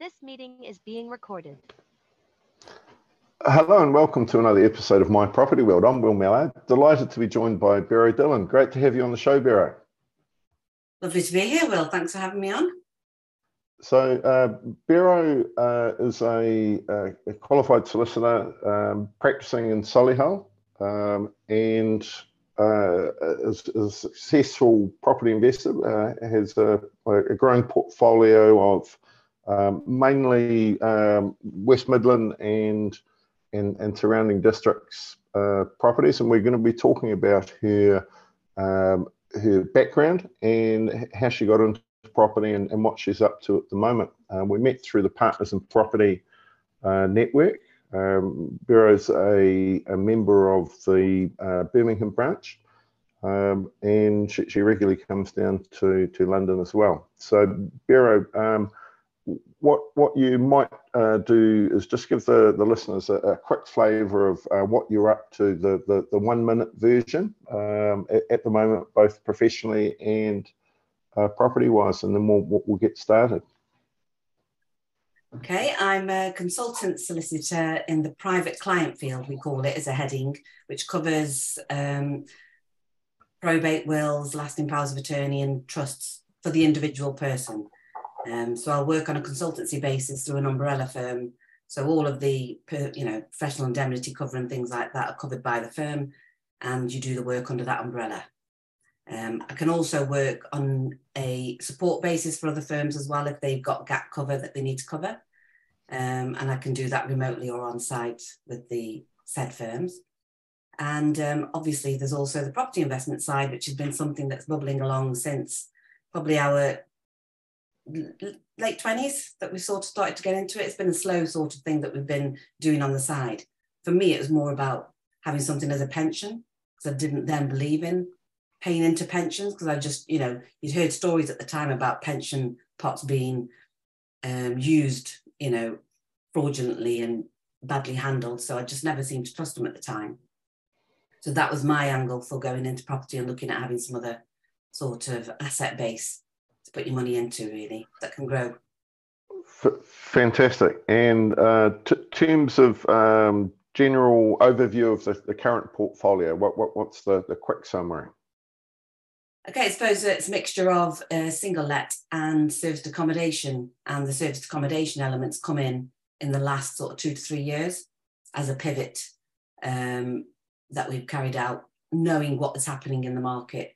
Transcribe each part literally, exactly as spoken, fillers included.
This meeting is being recorded. Hello and welcome to another episode of My Property World. I'm Will Mallard, delighted to be joined by Biro Dhillon. Great to have you on the show, Biro. Lovely to be here, Will. Thanks for having me on. So, uh, Biro uh, is a, a qualified solicitor um, practicing in Solihull um, and uh, is, is a successful property investor, uh, has a, a growing portfolio of um, mainly um, West Midland and, and, and surrounding districts uh, properties, and we're going to be talking about her um, her background and how she got into property and, and what she's up to at the moment. Um, we met through the Partners in Property uh, network. Um, Biro's a, a member of the uh, Birmingham branch, um, and she, she regularly comes down to, to London as well. So Biro, um, what, what you might uh, do is just give the, the listeners a, a quick flavour of uh, what you're up to, the, the, the one-minute version um, at, at the moment, both professionally and uh, property-wise, and then we'll, we'll get started. Okay, I'm a consultant solicitor in the private client field, we call it as a heading, which covers um, probate, wills, lasting powers of attorney and trusts for the individual person. Um, so I'll work on a consultancy basis through an umbrella firm. So all of the, you know, professional indemnity cover and things like that are covered by the firm, and you do the work under that umbrella. Um, I can also work on a support basis for other firms as well if they've got gap cover that they need to cover. Um, and I can do that remotely or on site with the said firms. And um, obviously there's also the property investment side, which has been something that's bubbling along since probably our late twenties that we sort of started to get into it. It's been a slow sort of thing that we've been doing on the side. For me, it was more about having something as a pension, because I didn't then believe in paying into pensions, because I just, you know, you'd heard stories at the time about pension pots being um, used, you know, fraudulently and badly handled. So I just never seemed to trust them at the time. So that was my angle for going into property and looking at having some other sort of asset base to put your money into, really, that can grow. F fantastic. And uh, t terms of um, general overview of the, the current portfolio, what, what what's the, the quick summary? Okay, I suppose it's a mixture of uh, single let and serviced accommodation, and the serviced accommodation elements come in in the last sort of two to three years as a pivot um, that we've carried out, knowing what is happening in the market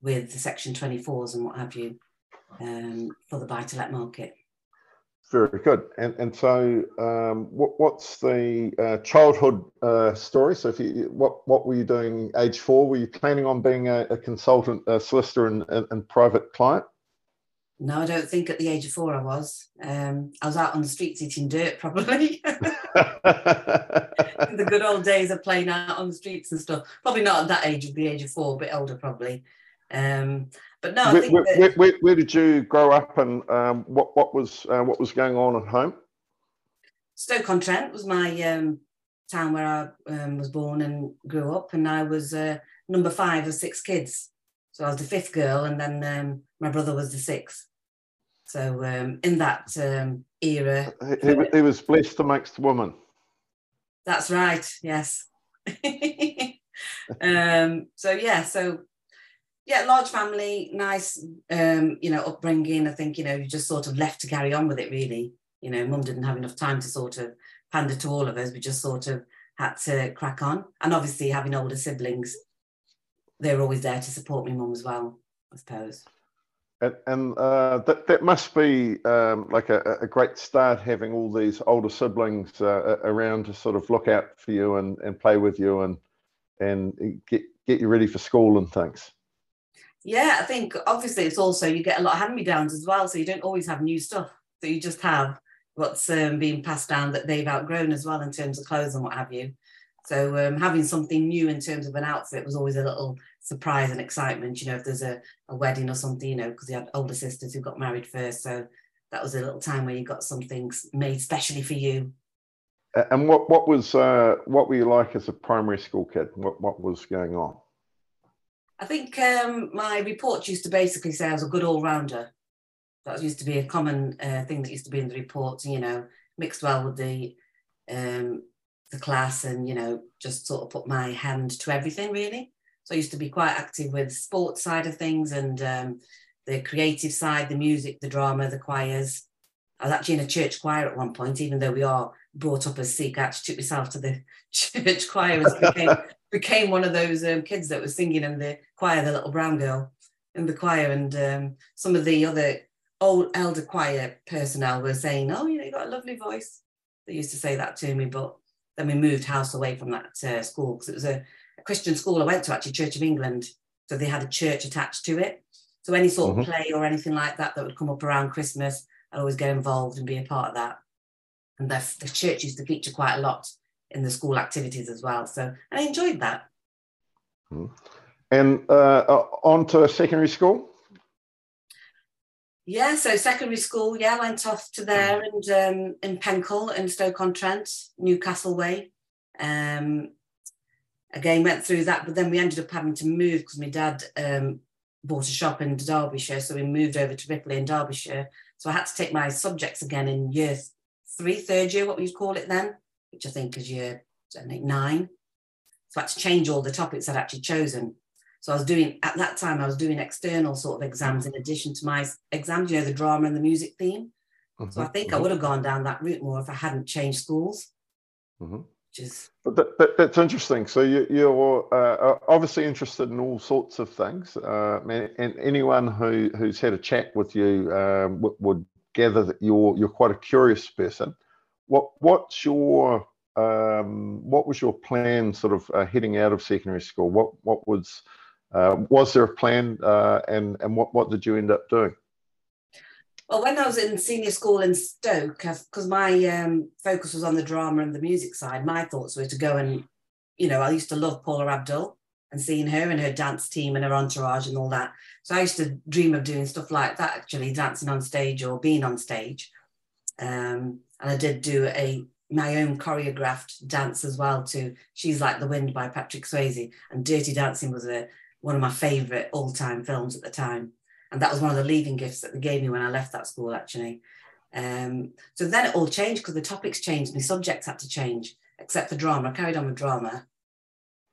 with the Section twenty-fours and what have you. Um, for the buy-to-let market. Very good. And and so, um, what what's the uh, childhood uh, story? So, if you what what were you doing? Age four? Were you planning on being a, a consultant, a solicitor, and, and and private client? No, I don't think at the age of four I was. Um, I was out on the streets eating dirt, probably. The good old days of playing out on the streets and stuff. Probably not at that age, at the age of four, a bit older, probably. Um, but no, I where, think that, where, where, where did you grow up, and um, what what was uh, what was going on at home? Stoke-on-Trent was my um, town where I um, was born and grew up, and I was uh, number five of six kids. So I was the fifth girl, and then um, my brother was the sixth. So um, in that um, era, he, he was blessed amongst women. That's right. Yes. um, so yeah. So. Yeah, large family, nice, um, you know, upbringing. I think, you know, you just sort of left to carry on with it, really. you know, mum didn't have enough time to sort of pander to all of us. We just sort of had to crack on. And obviously having older siblings, they were always there to support me mum as well, I suppose. And, and uh, that, that must be um, like a, a great start, having all these older siblings uh, around to sort of look out for you and, and play with you and and get, get you ready for school and things. Yeah, I think obviously it's also, you get a lot of hand-me-downs as well, so you don't always have new stuff. So you just have what's um, being passed down that they've outgrown as well in terms of clothes and what have you. So um, having something new in terms of an outfit was always a little surprise and excitement, you know, if there's a, a wedding or something, you know, because you had older sisters who got married first. So that was a little time where you got some things made specially for you. And what, what was, uh, what were you like as a primary school kid? What, what was going on? I think um, my reports used to basically say I was a good all-rounder. That used to be a common uh, thing that used to be in the reports, you know, mixed well with the um, the class and, you know, just sort of put my hand to everything, really. So I used to be quite active with sports side of things and um, the creative side, the music, the drama, the choirs. I was actually in a church choir at one point, even though we are brought up as Sikh. I actually took myself to the church choir and became, became one of those um, kids that was singing in the choir, the little brown girl in the choir. And um, some of the other old elder choir personnel were saying, oh, you know, you've got a lovely voice. They used to say that to me, but then we moved house away from that uh, school because it was a, a Christian school I went to, actually, Church of England. So they had a church attached to it. So any sort mm-hmm. of play or anything like that that would come up around Christmas, I'd always get involved and be a part of that. And the, the church used to feature quite a lot in the school activities as well. So, and I enjoyed that. And uh, on to secondary school? Yeah, so secondary school, yeah, I went off to there and um, in Penkel in Stoke-on-Trent, Newcastle Way. Um, again, went through that, but then we ended up having to move because my dad um, bought a shop in Derbyshire, so we moved over to Ripley in Derbyshire. So I had to take my subjects again in year three, third year, what we'd call it then, which I think is year I think, nine. So I had to change all the topics I'd actually chosen. So I was doing, at that time, I was doing external sort of exams in addition to my exams, you know, the drama and the music theme. Mm-hmm. So I think mm-hmm. I would have gone down that route more if I hadn't changed schools. Mm-hmm. Which is... But that, that, that's interesting. So you, you're uh, obviously interested in all sorts of things. Uh, and, and anyone who, who's had a chat with you um, would, would gather that you're you're quite a curious person. What what's your um, what was your plan sort of uh, heading out of secondary school? What what was Uh, was there a plan uh, and, and what, what did you end up doing? Well, when I was in senior school in Stoke, because my um, focus was on the drama and the music side, my thoughts were to go and, you know, I used to love Paula Abdul and seeing her and her dance team and her entourage and all that. So I used to dream of doing stuff like that, actually, dancing on stage or being on stage. Um, and I did do a my own choreographed dance as well to She's Like the Wind by Patrick Swayze. And Dirty Dancing was a one of my favourite all-time films at the time. And that was one of the leaving gifts that they gave me when I left that school, actually. Um, so then it all changed because the topics changed. My subjects had to change, except for drama. I carried on with drama.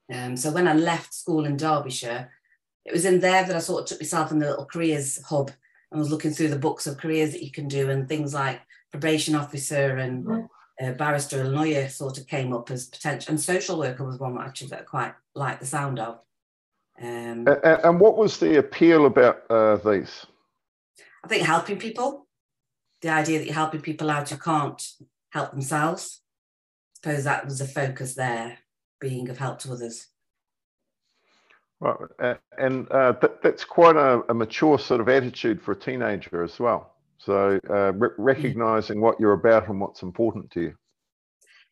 Um, so when I left school in Derbyshire, it was in there that I sort of took myself in the little careers hub and was looking through the books of careers that you can do, and things like probation officer and mm-hmm. uh, barrister and lawyer sort of came up as potential. And social worker was one that actually that I quite liked the sound of. Um, and, and what was the appeal about uh, these? I think helping people. The idea that you're helping people out who can't help themselves. I suppose that was the focus there, being of help to others. Right, uh, and uh, that, that's quite a, a mature sort of attitude for a teenager as well. So uh, re- recognising what you're about and what's important to you.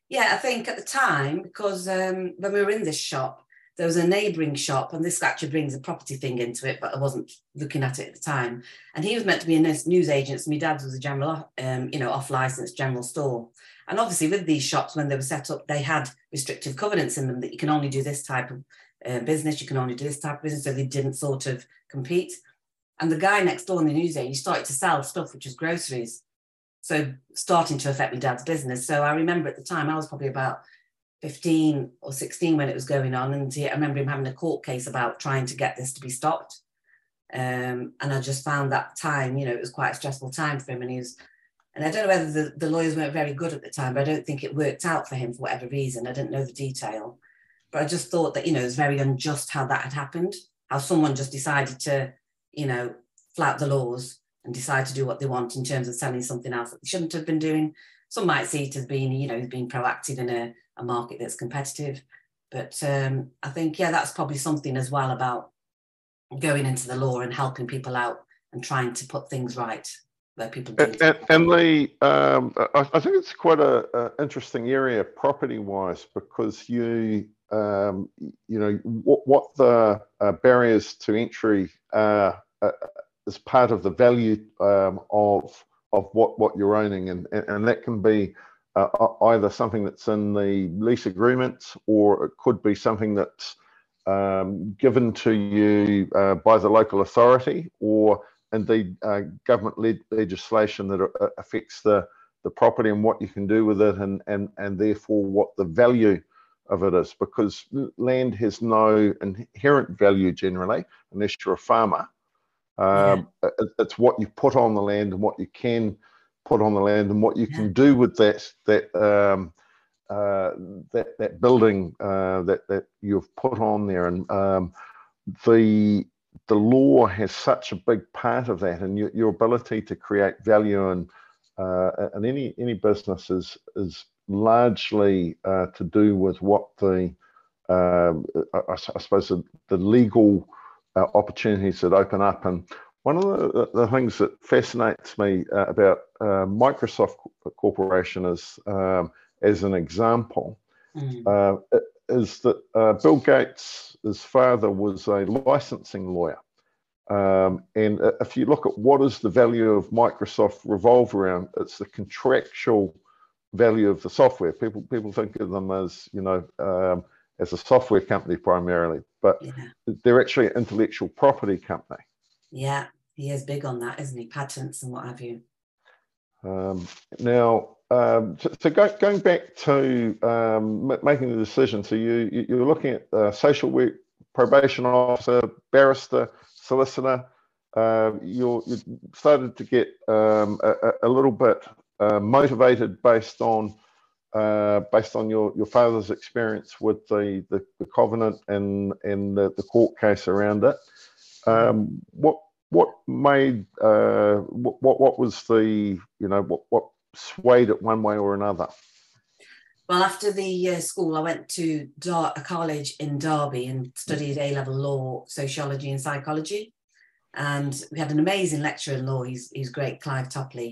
Yeah, I think at the time, because um, when we were in this shop, there was a neighbouring shop, and this actually brings a property thing into it, but I wasn't looking at it at the time. And he was meant to be a news agent, so my dad was a general, um, you know, off-licence general store. And obviously with these shops, when they were set up, they had restrictive covenants in them that you can only do this type of uh, business, you can only do this type of business, so they didn't sort of compete. And the guy next door in the newsagent, he started to sell stuff, which was groceries, so starting to affect my dad's business. So I remember at the time, I was probably about fifteen or sixteen when it was going on, and I remember him having a court case about trying to get this to be stopped, um, and I just found that time, you know, it was quite a stressful time for him, and he was And I don't know whether the, the lawyers weren't very good at the time, but I don't think it worked out for him for whatever reason. I didn't know the detail. But I just thought that, you know, it's very unjust how that had happened, how someone just decided to, you know, flout the laws and decide to do what they want in terms of selling something else that they shouldn't have been doing. Some might see it as being, you know, being proactive in a, a market that's competitive. But um, I think, yeah, that's probably something as well about going into the law and helping people out and trying to put things right where people do. And, and the, um, I think it's quite a, a interesting area property-wise, because you, um, you know, what, what the uh, barriers to entry are, uh, as part of the value um, of of what, what you're owning. And, and, and that can be uh, either something that's in the lease agreements, or it could be something that's um, given to you uh, by the local authority, or indeed uh, government led legislation that affects the, the property and what you can do with it, and, and, and therefore what the value of it is. Because land has no inherent value generally, unless you're a farmer. Um, yeah. It's what you put on the land and what you can put on the land and what you yeah. can do with that that um, uh, that, that building uh, that that you've put on there. And um, the the law has such a big part of that, and your, your ability to create value and uh, and any any business is is largely uh, to do with what the uh, I, I suppose the, the legal Uh, opportunities that open up. And one of the, the things that fascinates me uh, about uh, Microsoft Corporation is, um, as an example, mm. uh, is that uh, Bill Gates, his father, was a licensing lawyer. Um, and if you look at what is the value of Microsoft revolve around, it's the contractual value of the software. People people think of them as, you know, um, as a software company primarily, but yeah. they're actually an intellectual property company. Yeah, he is big on that, isn't he? Patents and what have you. Um, now, um, so, so go, going back to um, making the decision, so you, you, you're looking at uh, social work, probation officer, barrister, solicitor. Uh, you're, you started to get um, a, a little bit uh, motivated based on Uh, based on your, your father's experience with the, the, the covenant and, and the, the court case around it. Um, what what made uh, what what was the you know what what swayed it one way or another? Well, after the uh, school, I went to Dar- a college in Derby and studied A-level law, sociology, and psychology. And we had an amazing lecturer in law. He's he's great, Clive Topley,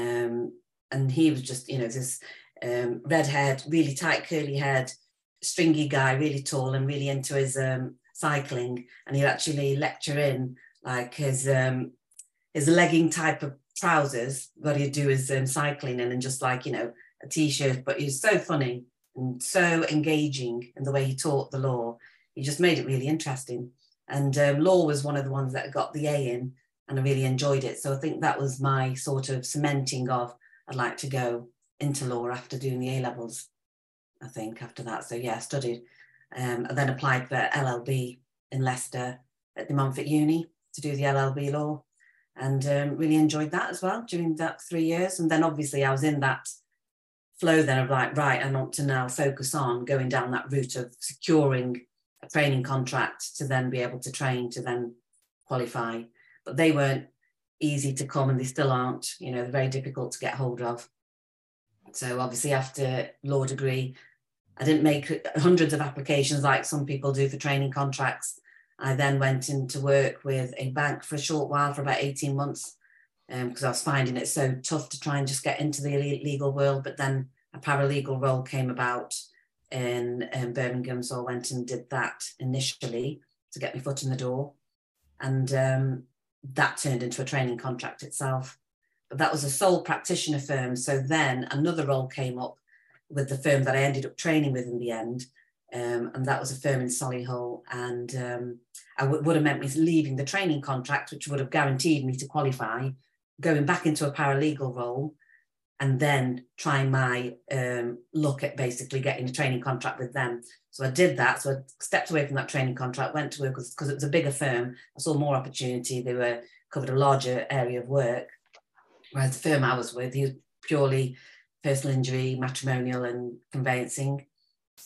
um, and he was just you know this. Um, red haired, really tight, curly haired, stringy guy, really tall and really into his um, cycling. And he'd actually lecture in like his um, his legging type of trousers. What he'd do is um, cycling and then just like, you know, a T-shirt. But he was so funny and so engaging in the way he taught the law. He just made it really interesting. And um, law was one of the ones that got the A in, and I really enjoyed it. So I think that was my sort of cementing of I'd like to go into law after doing the A-levels, I think, after that. So, yeah, I studied. Um, I then applied for L L B in Leicester at De Montfort Uni to do the L L B law, and um, really enjoyed that as well during that three years. And then, obviously, I was in that flow then of like, right, I want to now focus on going down that route of securing a training contract to then be able to train, to then qualify. But they weren't easy to come, and they still aren't. You know, they're very difficult to get hold of. So obviously after law degree, I didn't make hundreds of applications like some people do for training contracts. I then went into work with a bank for a short while, for about eighteen months, because um, I was finding it so tough to try and just get into the legal world. But then a paralegal role came about in, in Birmingham, so I went and did that initially to get my foot in the door. And um, that turned into a training contract itself. That was a sole practitioner firm. So then another role came up with the firm that I ended up training with in the end. Um, and that was a firm in Solihull. And um, I w- would have meant me leaving the training contract, which would have guaranteed me to qualify, going back into a paralegal role, and then trying my um, look at basically getting a training contract with them. So I did that. So I stepped away from that training contract, went to work because it was a bigger firm. I saw more opportunity. They were covered a larger area of work. whereas the firm I was with, he was purely personal injury, matrimonial and conveyancing.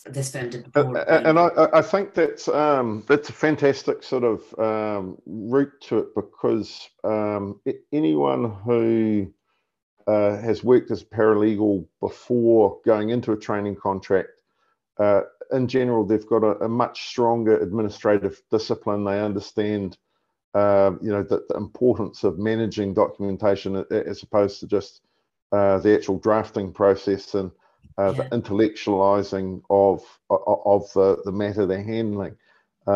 This firm did the uh, and I, I think that's um, that's a fantastic sort of um, route to it, because um, it, anyone who uh, has worked as a paralegal before going into a training contract, uh, in general, they've got a, a much stronger administrative discipline. They understand, uh, you know, the, the importance of managing documentation as opposed to just uh, the actual drafting process and Uh, yeah. the intellectualising of, of of the the matter they're handling,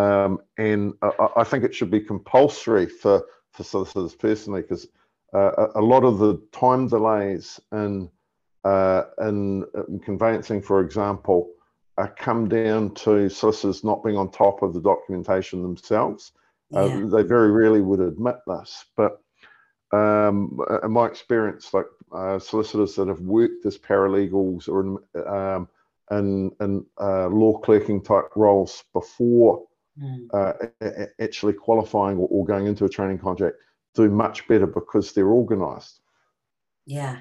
um, and I, I think it should be compulsory for for solicitors personally, because uh, a, a lot of the time delays in uh, in, in conveyancing, for example, uh, come down to solicitors not being on top of the documentation themselves. Yeah. Uh, they very rarely would admit this, but um, in my experience, like. Uh, solicitors that have worked as paralegals or in, um, in, in uh, law clerking type roles before mm. uh, a, a actually qualifying or, or going into a training contract do much better because they're organised. Yeah,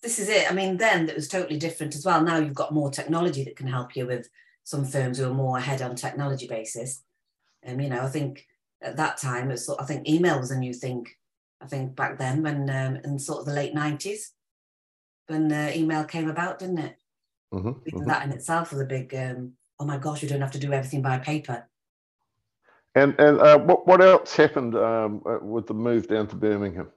this is it. I mean, then that was totally different as well. Now you've got more technology that can help you, with some firms who are more ahead on technology basis. And, um, you know, I think at that time, it's, I think email was a new thing. I think back then, when um, in sort of the late nineties, when uh, email came about, didn't it? Mm-hmm, Even mm-hmm. that in itself was a big, um, oh my gosh, you don't have to do everything by paper. And and uh, what, what else happened um, with the move down to Birmingham?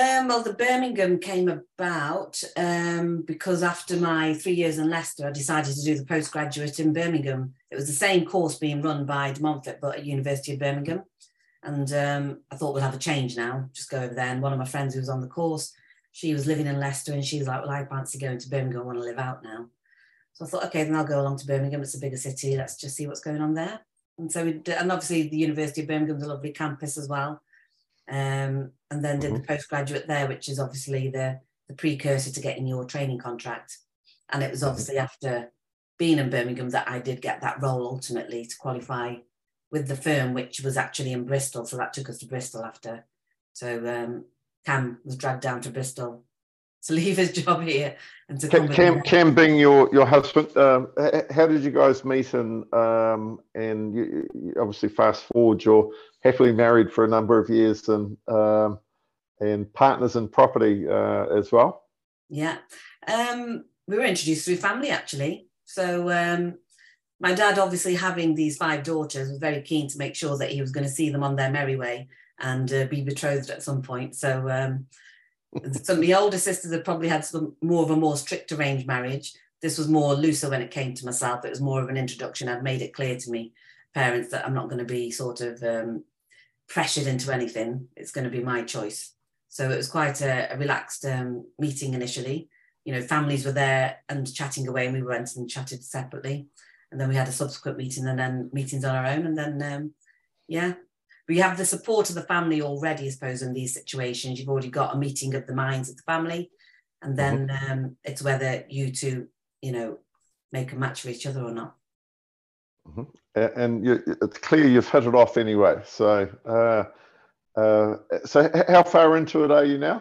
Um, well, the Birmingham came about um, because after my three years in Leicester, I decided to do the postgraduate in Birmingham. It was the same course being run by De Montfort, but at University of Birmingham. And um, I thought, we'll have a change now, just go over there. And one of my friends who was on the course, she was living in Leicester, and she was like, well, I fancy going to Birmingham, I want to live out now. So I thought, okay, then I'll go along to Birmingham. It's a bigger city. Let's just see what's going on there. And so we did, and obviously the University of Birmingham's a lovely campus as well. Um, and then did mm-hmm. the postgraduate there, which is obviously the, the precursor to getting your training contract. And it was obviously mm-hmm. after being in Birmingham that I did get that role ultimately to qualify with the firm, which was actually in Bristol. So that took us to Bristol after. So um, Cam was dragged down to Bristol to leave his job here. And to Cam, come Cam, Cam being your, your husband, um, how did you guys meet? And, um, and you, you obviously fast forward, you're happily married for a number of years, and, um, and Partners in Property uh, as well. Yeah, um, we were introduced through family actually. So um, my dad, obviously having these five daughters, was very keen to make sure that he was going to see them on their merry way and uh, be betrothed at some point. So um, some of the older sisters had probably had some more of a more strict arranged marriage. This was more looser when it came to myself. It was more of an introduction. I'd made it clear to me parents that I'm not going to be sort of um, pressured into anything. It's going to be my choice. So it was quite a, a relaxed um, meeting initially. You know, families were there and chatting away, and we went and chatted separately. And then we had a subsequent meeting, and then meetings on our own. And then, um, yeah, we have the support of the family already, I suppose, in these situations. You've already got a meeting of the minds of the family. And then mm-hmm. um, it's whether you two, you know, make a match for each other or not. Mm-hmm. And you, it's clear you've hit it off anyway. So, uh, uh, so how far into it are you now?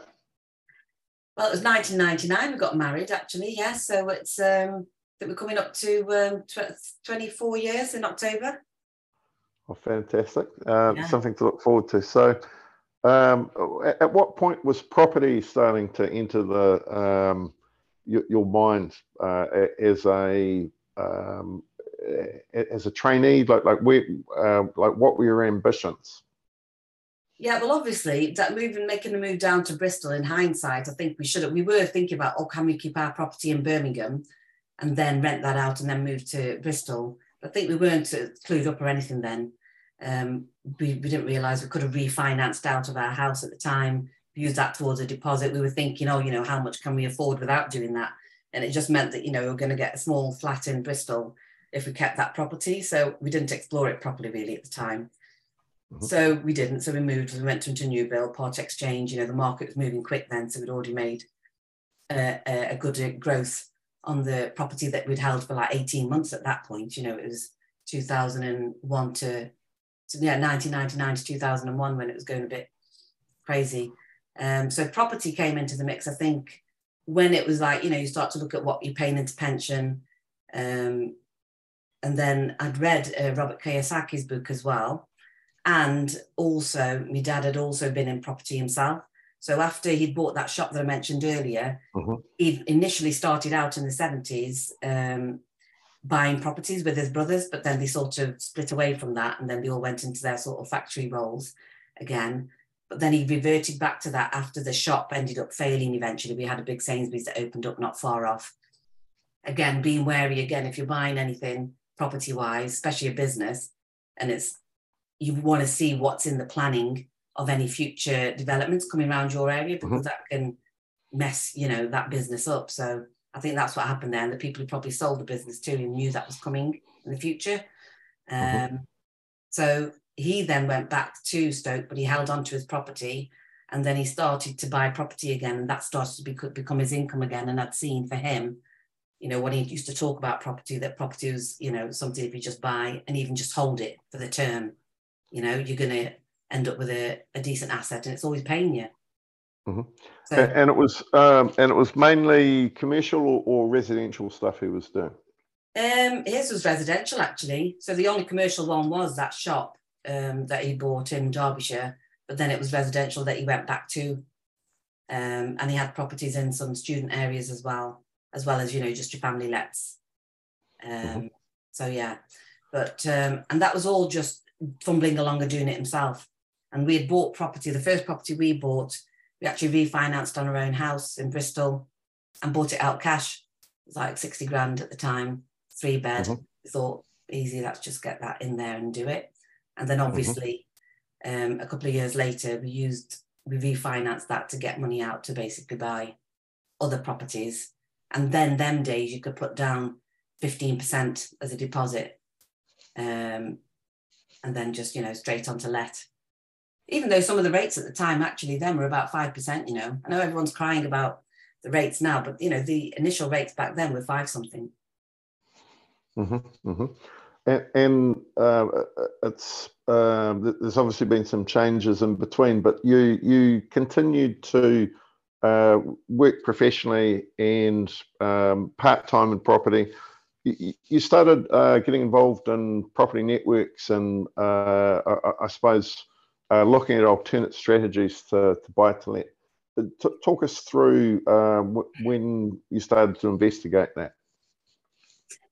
Well, it was nineteen ninety-nine. We got married, actually, yeah. So it's... Um, that we're coming up to um, tw- twenty-four years in October. Oh, fantastic. Um, yeah. Something to look forward to. So um, at what point was property starting to enter the um, your, your mind uh, as a um, as a trainee? Like like where, uh, like what were your ambitions? Yeah, well, obviously, that move and making the move down to Bristol, in hindsight, I think we should have, we were thinking about, oh, can we keep our property in Birmingham and then rent that out and then move to Bristol? I think we weren't clued up or anything then. Um, we, we didn't realise we could have refinanced out of our house at the time, used that towards a deposit. We were thinking, oh, you know, how much can we afford without doing that? And it just meant that, you know, we were going to get a small flat in Bristol if we kept that property. So we didn't explore it properly really at the time. Mm-hmm. So we didn't. So we moved, we went into a new build, part exchange. You know, the market was moving quick then. So we'd already made uh, a good growth on the property that we'd held for like eighteen months at that point. You know, it was two thousand one to, to yeah, nineteen ninety-nine to two thousand one when it was going a bit crazy. Um, so property came into the mix, I think, when it was like, you know, you start to look at what you're paying into pension. Um, and then I'd read uh, Robert Kiyosaki's book as well. And also, my dad had also been in property himself. So after he'd bought that shop that I mentioned earlier, mm-hmm. he initially started out in the seventies um, buying properties with his brothers, but then they sort of split away from that, and then they all went into their sort of factory roles again. But then he reverted back to that after the shop ended up failing eventually. We had a big Sainsbury's that opened up not far off. Again, being wary again, if you're buying anything property-wise, especially a business, and it's you want to see what's in the planning of any future developments coming around your area, because mm-hmm. that can mess, you know, that business up. So I think that's what happened there. And the people who probably sold the business too and knew that was coming in the future. Um, mm-hmm. So he then went back to Stoke, but he held on to his property, and then he started to buy property again, and that started to be, could become his income again. And I'd seen for him, you know, when he used to talk about property, that property was, you know, something if you just buy and even just hold it for the term, you know, you're going to end up with a, a decent asset, and it's always paying you. Mm-hmm. So, and it was um, and it was mainly commercial or, or residential stuff he was doing? Um, his was residential, actually. So the only commercial one was that shop um, that he bought in Derbyshire, but then it was residential that he went back to. Um, and he had properties in some student areas as well, as well as, you know, just your family lets. Um, mm-hmm. So, yeah. But, um, and that was all just fumbling along and doing it himself. And we had bought property. The first property we bought, we actually refinanced on our own house in Bristol and bought it out cash. It was like sixty grand at the time, three bed. Mm-hmm. We thought, easy, let's just get that in there and do it. And then obviously, mm-hmm. um, a couple of years later, we used, we refinanced that to get money out to basically buy other properties. And then them days you could put down fifteen percent as a deposit. Um, and then just, you know, straight on to let. Even though some of the rates at the time, actually, then were about five percent, you know. I know everyone's crying about the rates now, but, you know, the initial rates back then were five something. Mm-hmm, mm-hmm. And, and uh, it's uh, there's obviously been some changes in between, but you, you continued to uh, work professionally and um, part-time in property. You started uh, getting involved in property networks and uh, I, I suppose uh, looking at alternate strategies to, to buy to let. T- talk us through uh, when you started to investigate that.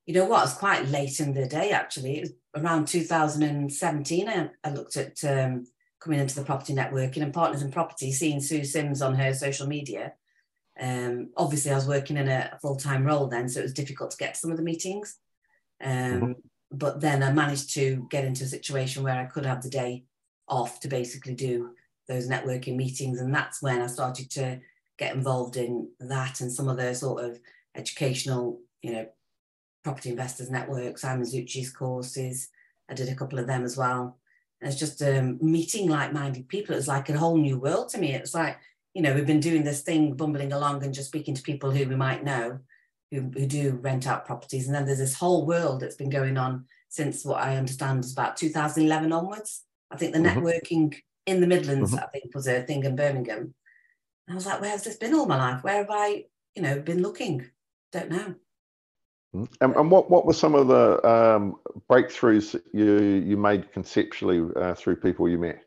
You know what, it was quite late in the day actually. It was around two thousand seventeen I, I looked at um, coming into the property networking and Partners in Property, seeing Sue Sims on her social media. Um, obviously, I was working in a full-time role then, so it was difficult to get to some of the meetings. Um, mm-hmm. But then I managed to get into a situation where I could have the day off to basically do those networking meetings. And that's when I started to get involved in that and some of the sort of educational, you know, property investors network, Simon Zucci's courses. I did a couple of them as well. And it's just um, meeting like-minded people. It was like a whole new world to me. It's like, you know, we've been doing this thing, bumbling along and just speaking to people who we might know, who, who do rent out properties. And then there's this whole world that's been going on since what I understand is about two thousand eleven onwards. I think the mm-hmm. networking in the Midlands, mm-hmm. I think, was a thing in Birmingham. And I was like, where has this been all my life? Where have I, you know, been looking? Don't know. And, and what, what were some of the um, breakthroughs that you, you made conceptually uh, through people you met?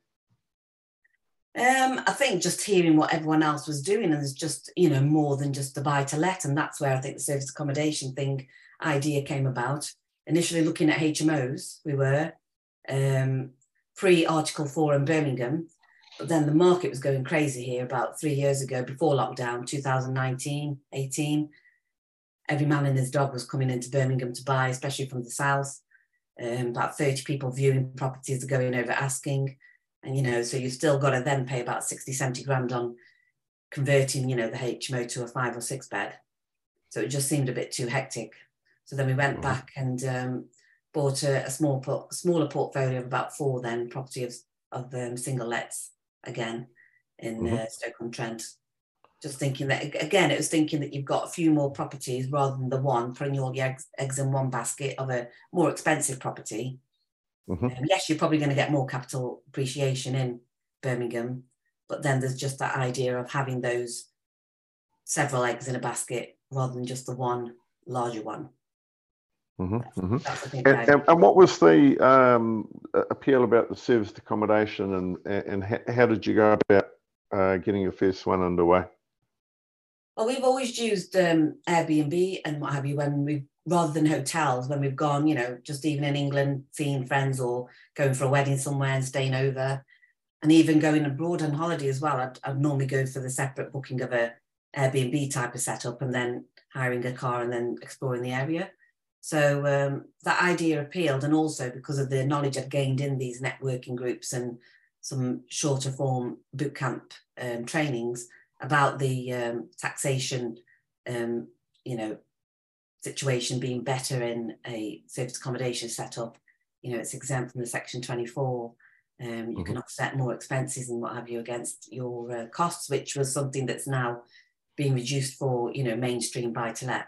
Um, I think just hearing what everyone else was doing, and there's just, you know, more than just the buy to let. And that's where I think the service accommodation thing idea came about. Initially looking at H M Os, we were um, pre Article four in Birmingham, but then the market was going crazy here about three years ago before lockdown, two thousand nineteen, eighteen. Every man and his dog was coming into Birmingham to buy, especially from the south. Um, about thirty people viewing properties are going over asking. And, you know, so you've still got to then pay about sixty, seventy grand on converting, you know, the H M O to a five or six bed. So it just seemed a bit too hectic. So then we went back and um, bought a, a small, por- smaller portfolio of about four then property of, of um, single lets again in mm-hmm. uh, Stoke-on-Trent. Just thinking that, again, it was thinking that you've got a few more properties rather than the one, putting all your eggs, eggs in one basket of a more expensive property. Mm-hmm. Um, yes, you're probably going to get more capital appreciation in Birmingham, But then there's just that idea of having those several eggs in a basket rather than just the one larger one. Mm-hmm, that's, mm-hmm. that's and, and, and what was the um, appeal about the serviced accommodation, and, and how did you go about uh, getting your first one underway? Well, we've always used um, Airbnb and what have you when we, rather than hotels, when we've gone, you know, just even in England, seeing friends or going for a wedding somewhere and staying over, and even going abroad on holiday as well. I'd, I'd normally go for the separate booking of a Airbnb type of setup and then hiring a car and then exploring the area. So um, that idea appealed, and also because of the knowledge I've gained in these networking groups and some shorter form bootcamp um, trainings about the um, taxation, um, you know, situation being better in a service accommodation setup. You know, it's exempt from the Section twenty-four. Um, you mm-hmm. can offset more expenses and what have you against your uh, costs, which was something that's now being reduced for, you know, mainstream buy-to-let.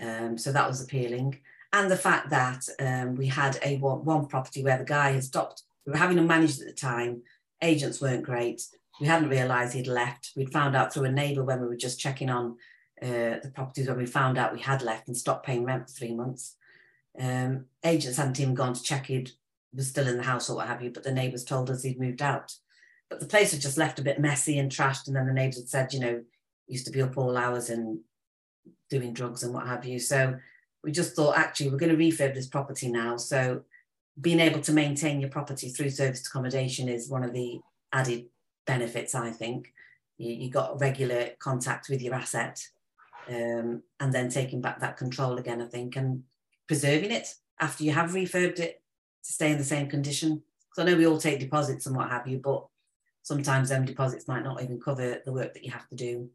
Um, so that was appealing. And the fact that um, we had a one, one property where the guy had stopped. We were having them managed at the time. Agents weren't great. We hadn't realised he'd left. We'd found out through a neighbour when we were just checking on uh, the properties when we found out we had left and stopped paying rent for three months. Um, agents hadn't even gone to check he'd was still in the house or what have you, but the neighbours told us he'd moved out. But the place was just left a bit messy and trashed, and then the neighbours had said, you know, used to be up all hours and doing drugs and what have you. So we just thought, actually, we're going to refurb this property now. So being able to maintain your property through serviced accommodation is one of the added benefits, I think. You, you got regular contact with your asset, um, and then taking back that control again, I think, and preserving it after you have refurbed it to stay in the same condition. Because I know we all take deposits and what have you, but sometimes them deposits might not even cover the work that you have to do,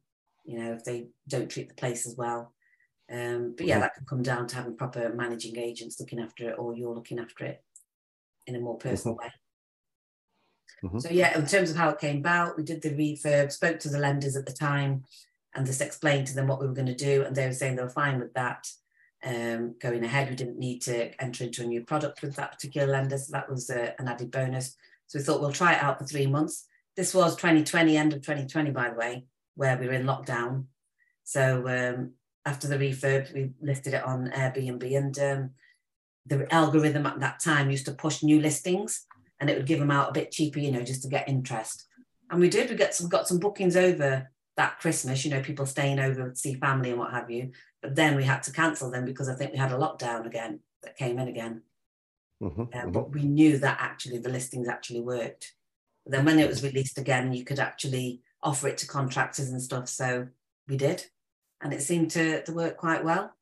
you know, if they don't treat the place as well. Um, but yeah, that could come down to having proper managing agents looking after it, or you're looking after it in a more personal mm-hmm. way. Mm-hmm. So yeah, in terms of how it came about, we did the refurb, spoke to the lenders at the time and just explained to them what we were going to do. And they were saying they were fine with that. Um, going ahead, we didn't need to enter into a new product with that particular lender. So that was a, an added bonus. So we thought we'll try it out for three months. This was twenty twenty, end of twenty twenty, by the way, where we were in lockdown. So um, after the refurb, we listed it on Airbnb, and um, the algorithm at that time used to push new listings, and it would give them out a bit cheaper, you know, just to get interest. And we did, we got some, got some bookings over that Christmas, you know, people staying over to see family and what have you. But then we had to cancel them because I think we had a lockdown again that came in again. Mm-hmm, um, mm-hmm. But we knew that actually the listings actually worked. But then when it was released again, you could actually offer it to contractors and stuff. So we did, and it seemed to, to work quite well.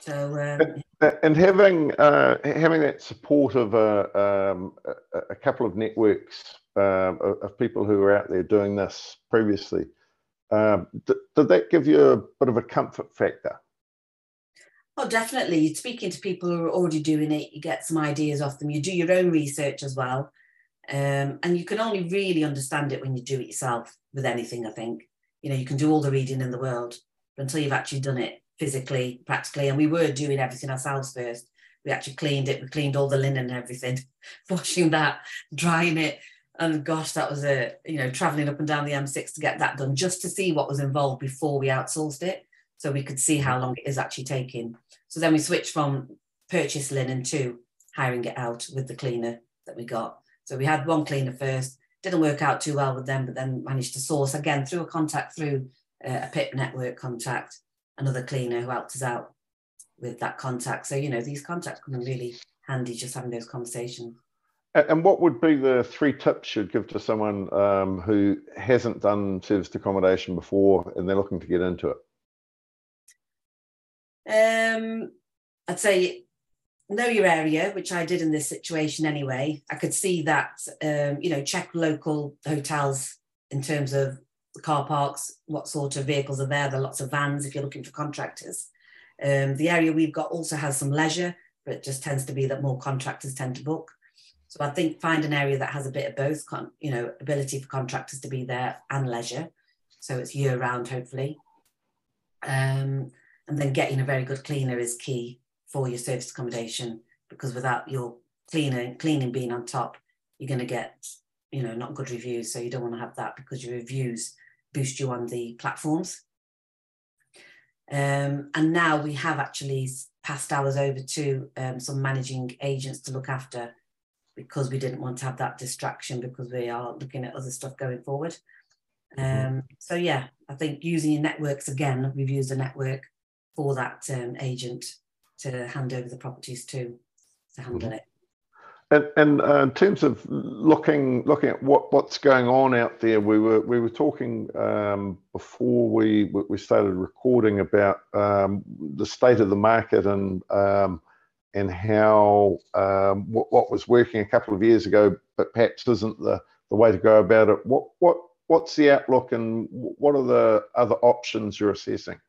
So um, and, and having uh, having that support of a, um, a, a couple of networks uh, of people who were out there doing this previously, um, did, did that give you a bit of a comfort factor? Oh, definitely. You're speaking to people who are already doing it. You get some ideas off them. You do your own research as well. Um, and you can only really understand it when you do it yourself with anything, I think. You know, you can do all the reading in the world, but until you've actually done it physically, practically, and we were doing everything ourselves first. We actually cleaned it. We cleaned all the linen and everything, washing that, drying it. And gosh, that was a, you know, traveling up and down the M six to get that done, just to see what was involved before we outsourced it. So we could see how long it is actually taking. So then we switched from purchase linen to hiring it out with the cleaner that we got. So we had one cleaner first, didn't work out too well with them, but then managed to source again through a contact, through uh, a P I P network contact, another cleaner who helped us out with that contact. So, you know, these contacts come in really handy, just having those conversations. And what would be the three tips you'd give to someone um, who hasn't done serviced accommodation before and they're looking to get into it? Um, I'd say... know your area, which I did in this situation anyway. I could see that, um, you know, check local hotels in terms of the car parks, what sort of vehicles are there. There are lots of vans if you're looking for contractors. Um, the area we've got also has some leisure, but it just tends to be that more contractors tend to book. So I think find an area that has a bit of both, con you know, ability for contractors to be there and leisure. So it's year round, hopefully. Um, and then getting a very good cleaner is key for your serviced accommodation, because without your cleaner cleaning being on top, you're going to get you know, not good reviews. So you don't want to have that because your reviews boost you on the platforms. Um, and now we have actually passed ours over to um, some managing agents to look after, because we didn't want to have that distraction, because we are looking at other stuff going forward. Um, so yeah, I think using your networks again, we've used a network for that um, agent to hand over the properties to, to handle it. And, and uh, in terms of looking looking at what, what's going on out there, we were we were talking um, before we we started recording about um, the state of the market and um, and how um, what, what was working a couple of years ago, but perhaps isn't the, the way to go about it. What what what's the outlook, and what are the other options you're assessing?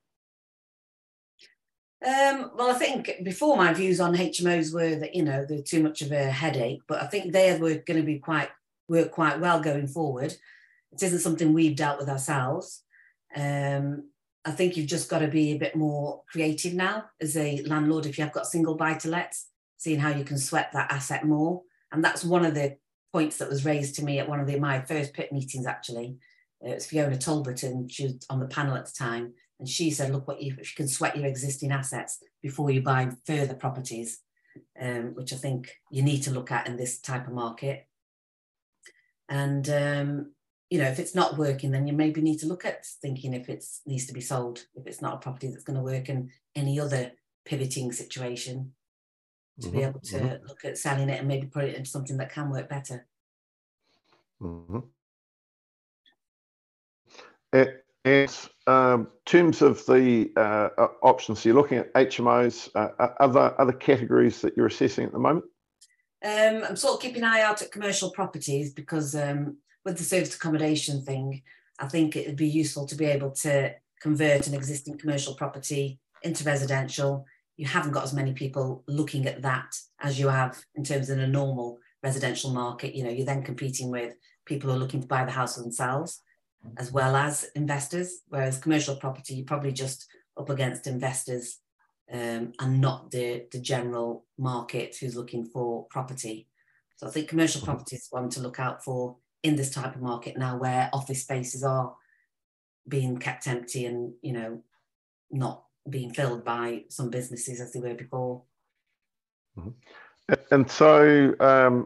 Um, well, I think before my views on H M Os were that, you know, they're too much of a headache, but I think they were going to be quite work quite well going forward. It isn't something we've dealt with ourselves. Um, I think you've just got to be a bit more creative now as a landlord if you have got single buy-to-lets, seeing how you can sweat that asset more. And that's one of the points that was raised to me at one of the, my first P I T meetings, actually. It was Fiona Tolbert, and she was on the panel at the time. And she said, look, what you, if you can sweat your existing assets before you buy further properties, um, which I think you need to look at in this type of market. And, um, you know, if it's not working, then you maybe need to look at thinking if it needs to be sold, if it's not a property that's going to work in any other pivoting situation, to mm-hmm. be able to mm-hmm. look at selling it and maybe put it into something that can work better. Mm-hmm. It- In um, terms of the uh, options, so you're looking at H M Os, uh, other other categories that you're assessing at the moment? Um, I'm sort of keeping an eye out at commercial properties, because um, with the service accommodation thing, I think it would be useful to be able to convert an existing commercial property into residential. You haven't got as many people looking at that as you have in terms of a normal residential market. You know, you're then competing with people who are looking to buy the house themselves, as well as investors, whereas commercial property, you're probably just up against investors um, and not the, the general market who's looking for property. So I think commercial property is one to look out for in this type of market now, where office spaces are being kept empty and, you know, not being filled by some businesses as they were before. And so... Um...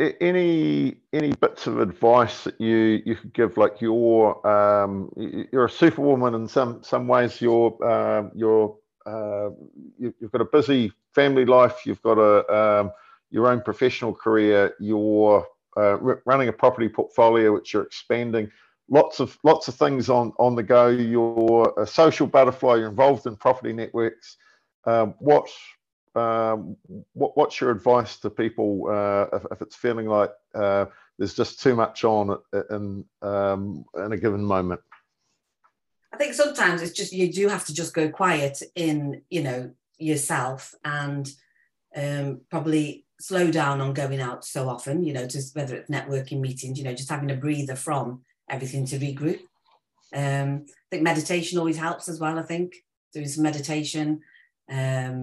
Any any bits of advice that you you could give? Like you're um, you're a superwoman in some some ways. You're uh, you're uh, you, you've got a busy family life. You've got a um, your own professional career. You're uh, running a property portfolio which you're expanding. Lots of lots of things on on the go. You're a social butterfly. You're involved in property networks. Um, what Um, what, what's your advice to people uh, if, if it's feeling like uh, there's just too much on in, um, in a given moment? I think sometimes it's just, you do have to just go quiet in, you know, yourself, and um, probably slow down on going out so often, you know, just whether it's networking meetings, you know, just having a breather from everything to regroup. Um, I think meditation always helps as well, I think, doing some meditation. Um,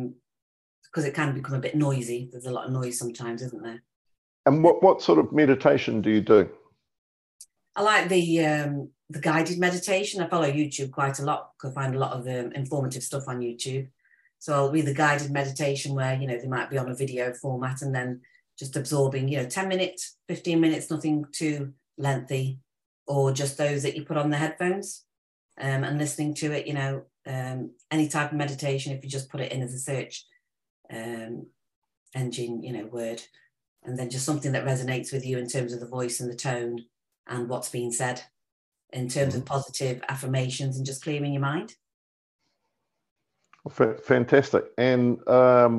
because it can become a bit noisy. There's a lot of noise sometimes, isn't there? And what, what sort of meditation do you do? I like the um, the guided meditation. I follow YouTube quite a lot, because I find a lot of um, informative stuff on YouTube. So I'll read the guided meditation where, you know, they might be on a video format, and then just absorbing, you know, ten minutes, fifteen minutes, nothing too lengthy, or just those that you put on the headphones um, and listening to it, you know, um, any type of meditation, if you just put it in as a search um engine, you know, word, and then just something that resonates with you in terms of the voice and the tone and what's being said, in terms mm-hmm. of positive affirmations and just clearing your mind. Well, f- fantastic. And um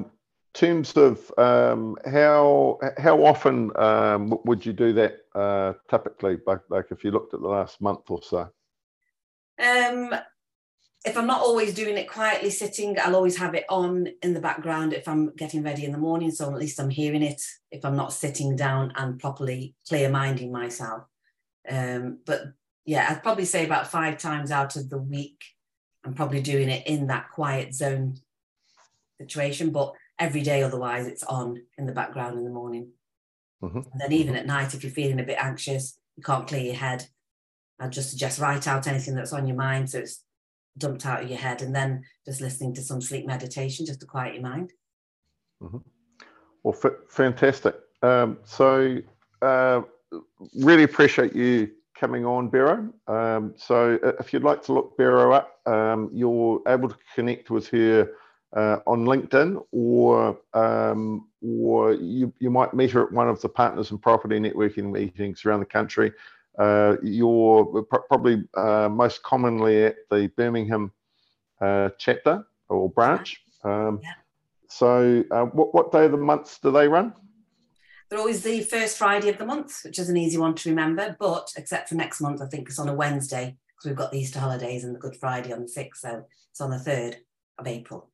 in terms of um how how often um would you do that uh typically, like, like if you looked at the last month or so? um If I'm not always doing it quietly sitting, I'll always have it on in the background if I'm getting ready in the morning, so at least I'm hearing it if I'm not sitting down and properly clear-minding myself. Um, but yeah, I'd probably say about five times out of the week, I'm probably doing it in that quiet zone situation, but every day otherwise it's on in the background in the morning. Mm-hmm. And then even at night, if you're feeling a bit anxious, you can't clear your head, I'd just suggest write out anything that's on your mind so it's dumped out of your head, and then just listening to some sleep meditation just to quiet your mind. Mm-hmm. Well, f- fantastic. Um, so uh, really appreciate you coming on, Biro. Um, so if you'd like to look Biro up, um, you're able to connect with her uh, on LinkedIn, or um, or you, you might meet her at one of the Partners in Property networking meetings around the country. Uh, you're probably uh, most commonly at the Birmingham uh, chapter or branch. Um, yeah. So uh, what, what day of the month do they run? They're always the first Friday of the month, which is an easy one to remember, but except for next month, I think it's on a Wednesday because we've got the Easter holidays and the Good Friday on the sixth, so it's on the third of April.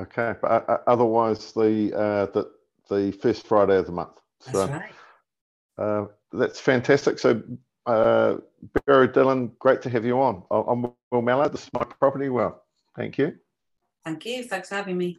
Okay, but uh, otherwise the, uh, the the first Friday of the month. So, that's right. Uh, that's fantastic. So, uh, Biro Dhillon, great to have you on. I'm Will Mallard. This is My Property World. Thank you. Thank you. Thanks for having me.